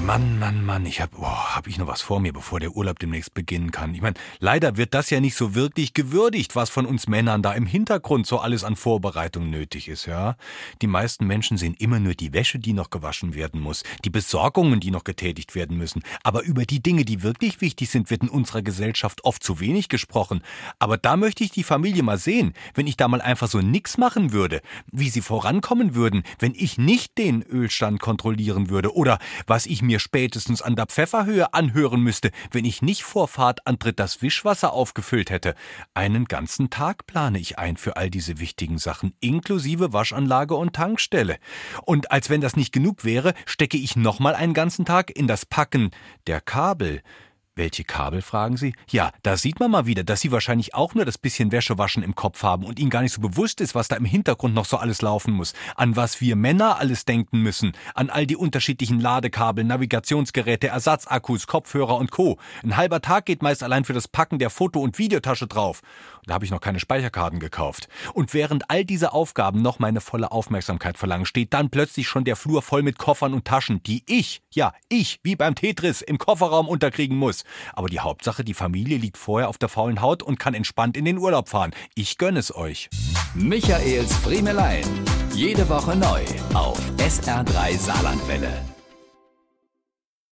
Mann, hab ich noch was vor mir, bevor der Urlaub demnächst beginnen kann. Ich meine, leider wird das ja nicht so wirklich gewürdigt, was von uns Männern da im Hintergrund so alles an Vorbereitung nötig ist, ja. Die meisten Menschen sehen immer nur die Wäsche, die noch gewaschen werden muss, die Besorgungen, die noch getätigt werden müssen. Aber über die Dinge, die wirklich wichtig sind, wird in unserer Gesellschaft oft zu wenig gesprochen. Aber da möchte ich die Familie mal sehen, wenn ich da mal einfach so nix machen würde, wie sie vorankommen würden, wenn ich nicht den Ölstand kontrollieren würde oder was ich mir spätestens an der Pfefferhöhe anhören müsste, wenn ich nicht vor Fahrtantritt das Wischwasser aufgefüllt hätte. Einen ganzen Tag plane ich ein für all diese wichtigen Sachen, inklusive Waschanlage und Tankstelle. Und als wenn das nicht genug wäre, stecke ich nochmal einen ganzen Tag in das Packen der Kabel. Welche Kabel, fragen Sie? Ja, da sieht man mal wieder, dass Sie wahrscheinlich auch nur das bisschen Wäschewaschen im Kopf haben und Ihnen gar nicht so bewusst ist, was da im Hintergrund noch so alles laufen muss, an was wir Männer alles denken müssen, an all die unterschiedlichen Ladekabel, Navigationsgeräte, Ersatzakkus, Kopfhörer und Co. Ein halber Tag geht meist allein für das Packen der Foto- und Videotasche drauf. Da habe ich noch keine Speicherkarten gekauft. Und während all diese Aufgaben noch meine volle Aufmerksamkeit verlangen, steht dann plötzlich schon der Flur voll mit Koffern und Taschen, die ich, wie beim Tetris, im Kofferraum unterkriegen muss. Aber die Hauptsache, die Familie liegt vorher auf der faulen Haut und kann entspannt in den Urlaub fahren. Ich gönne es euch. Michaels Friemelein. Jede Woche neu auf SR3 Saarlandwelle.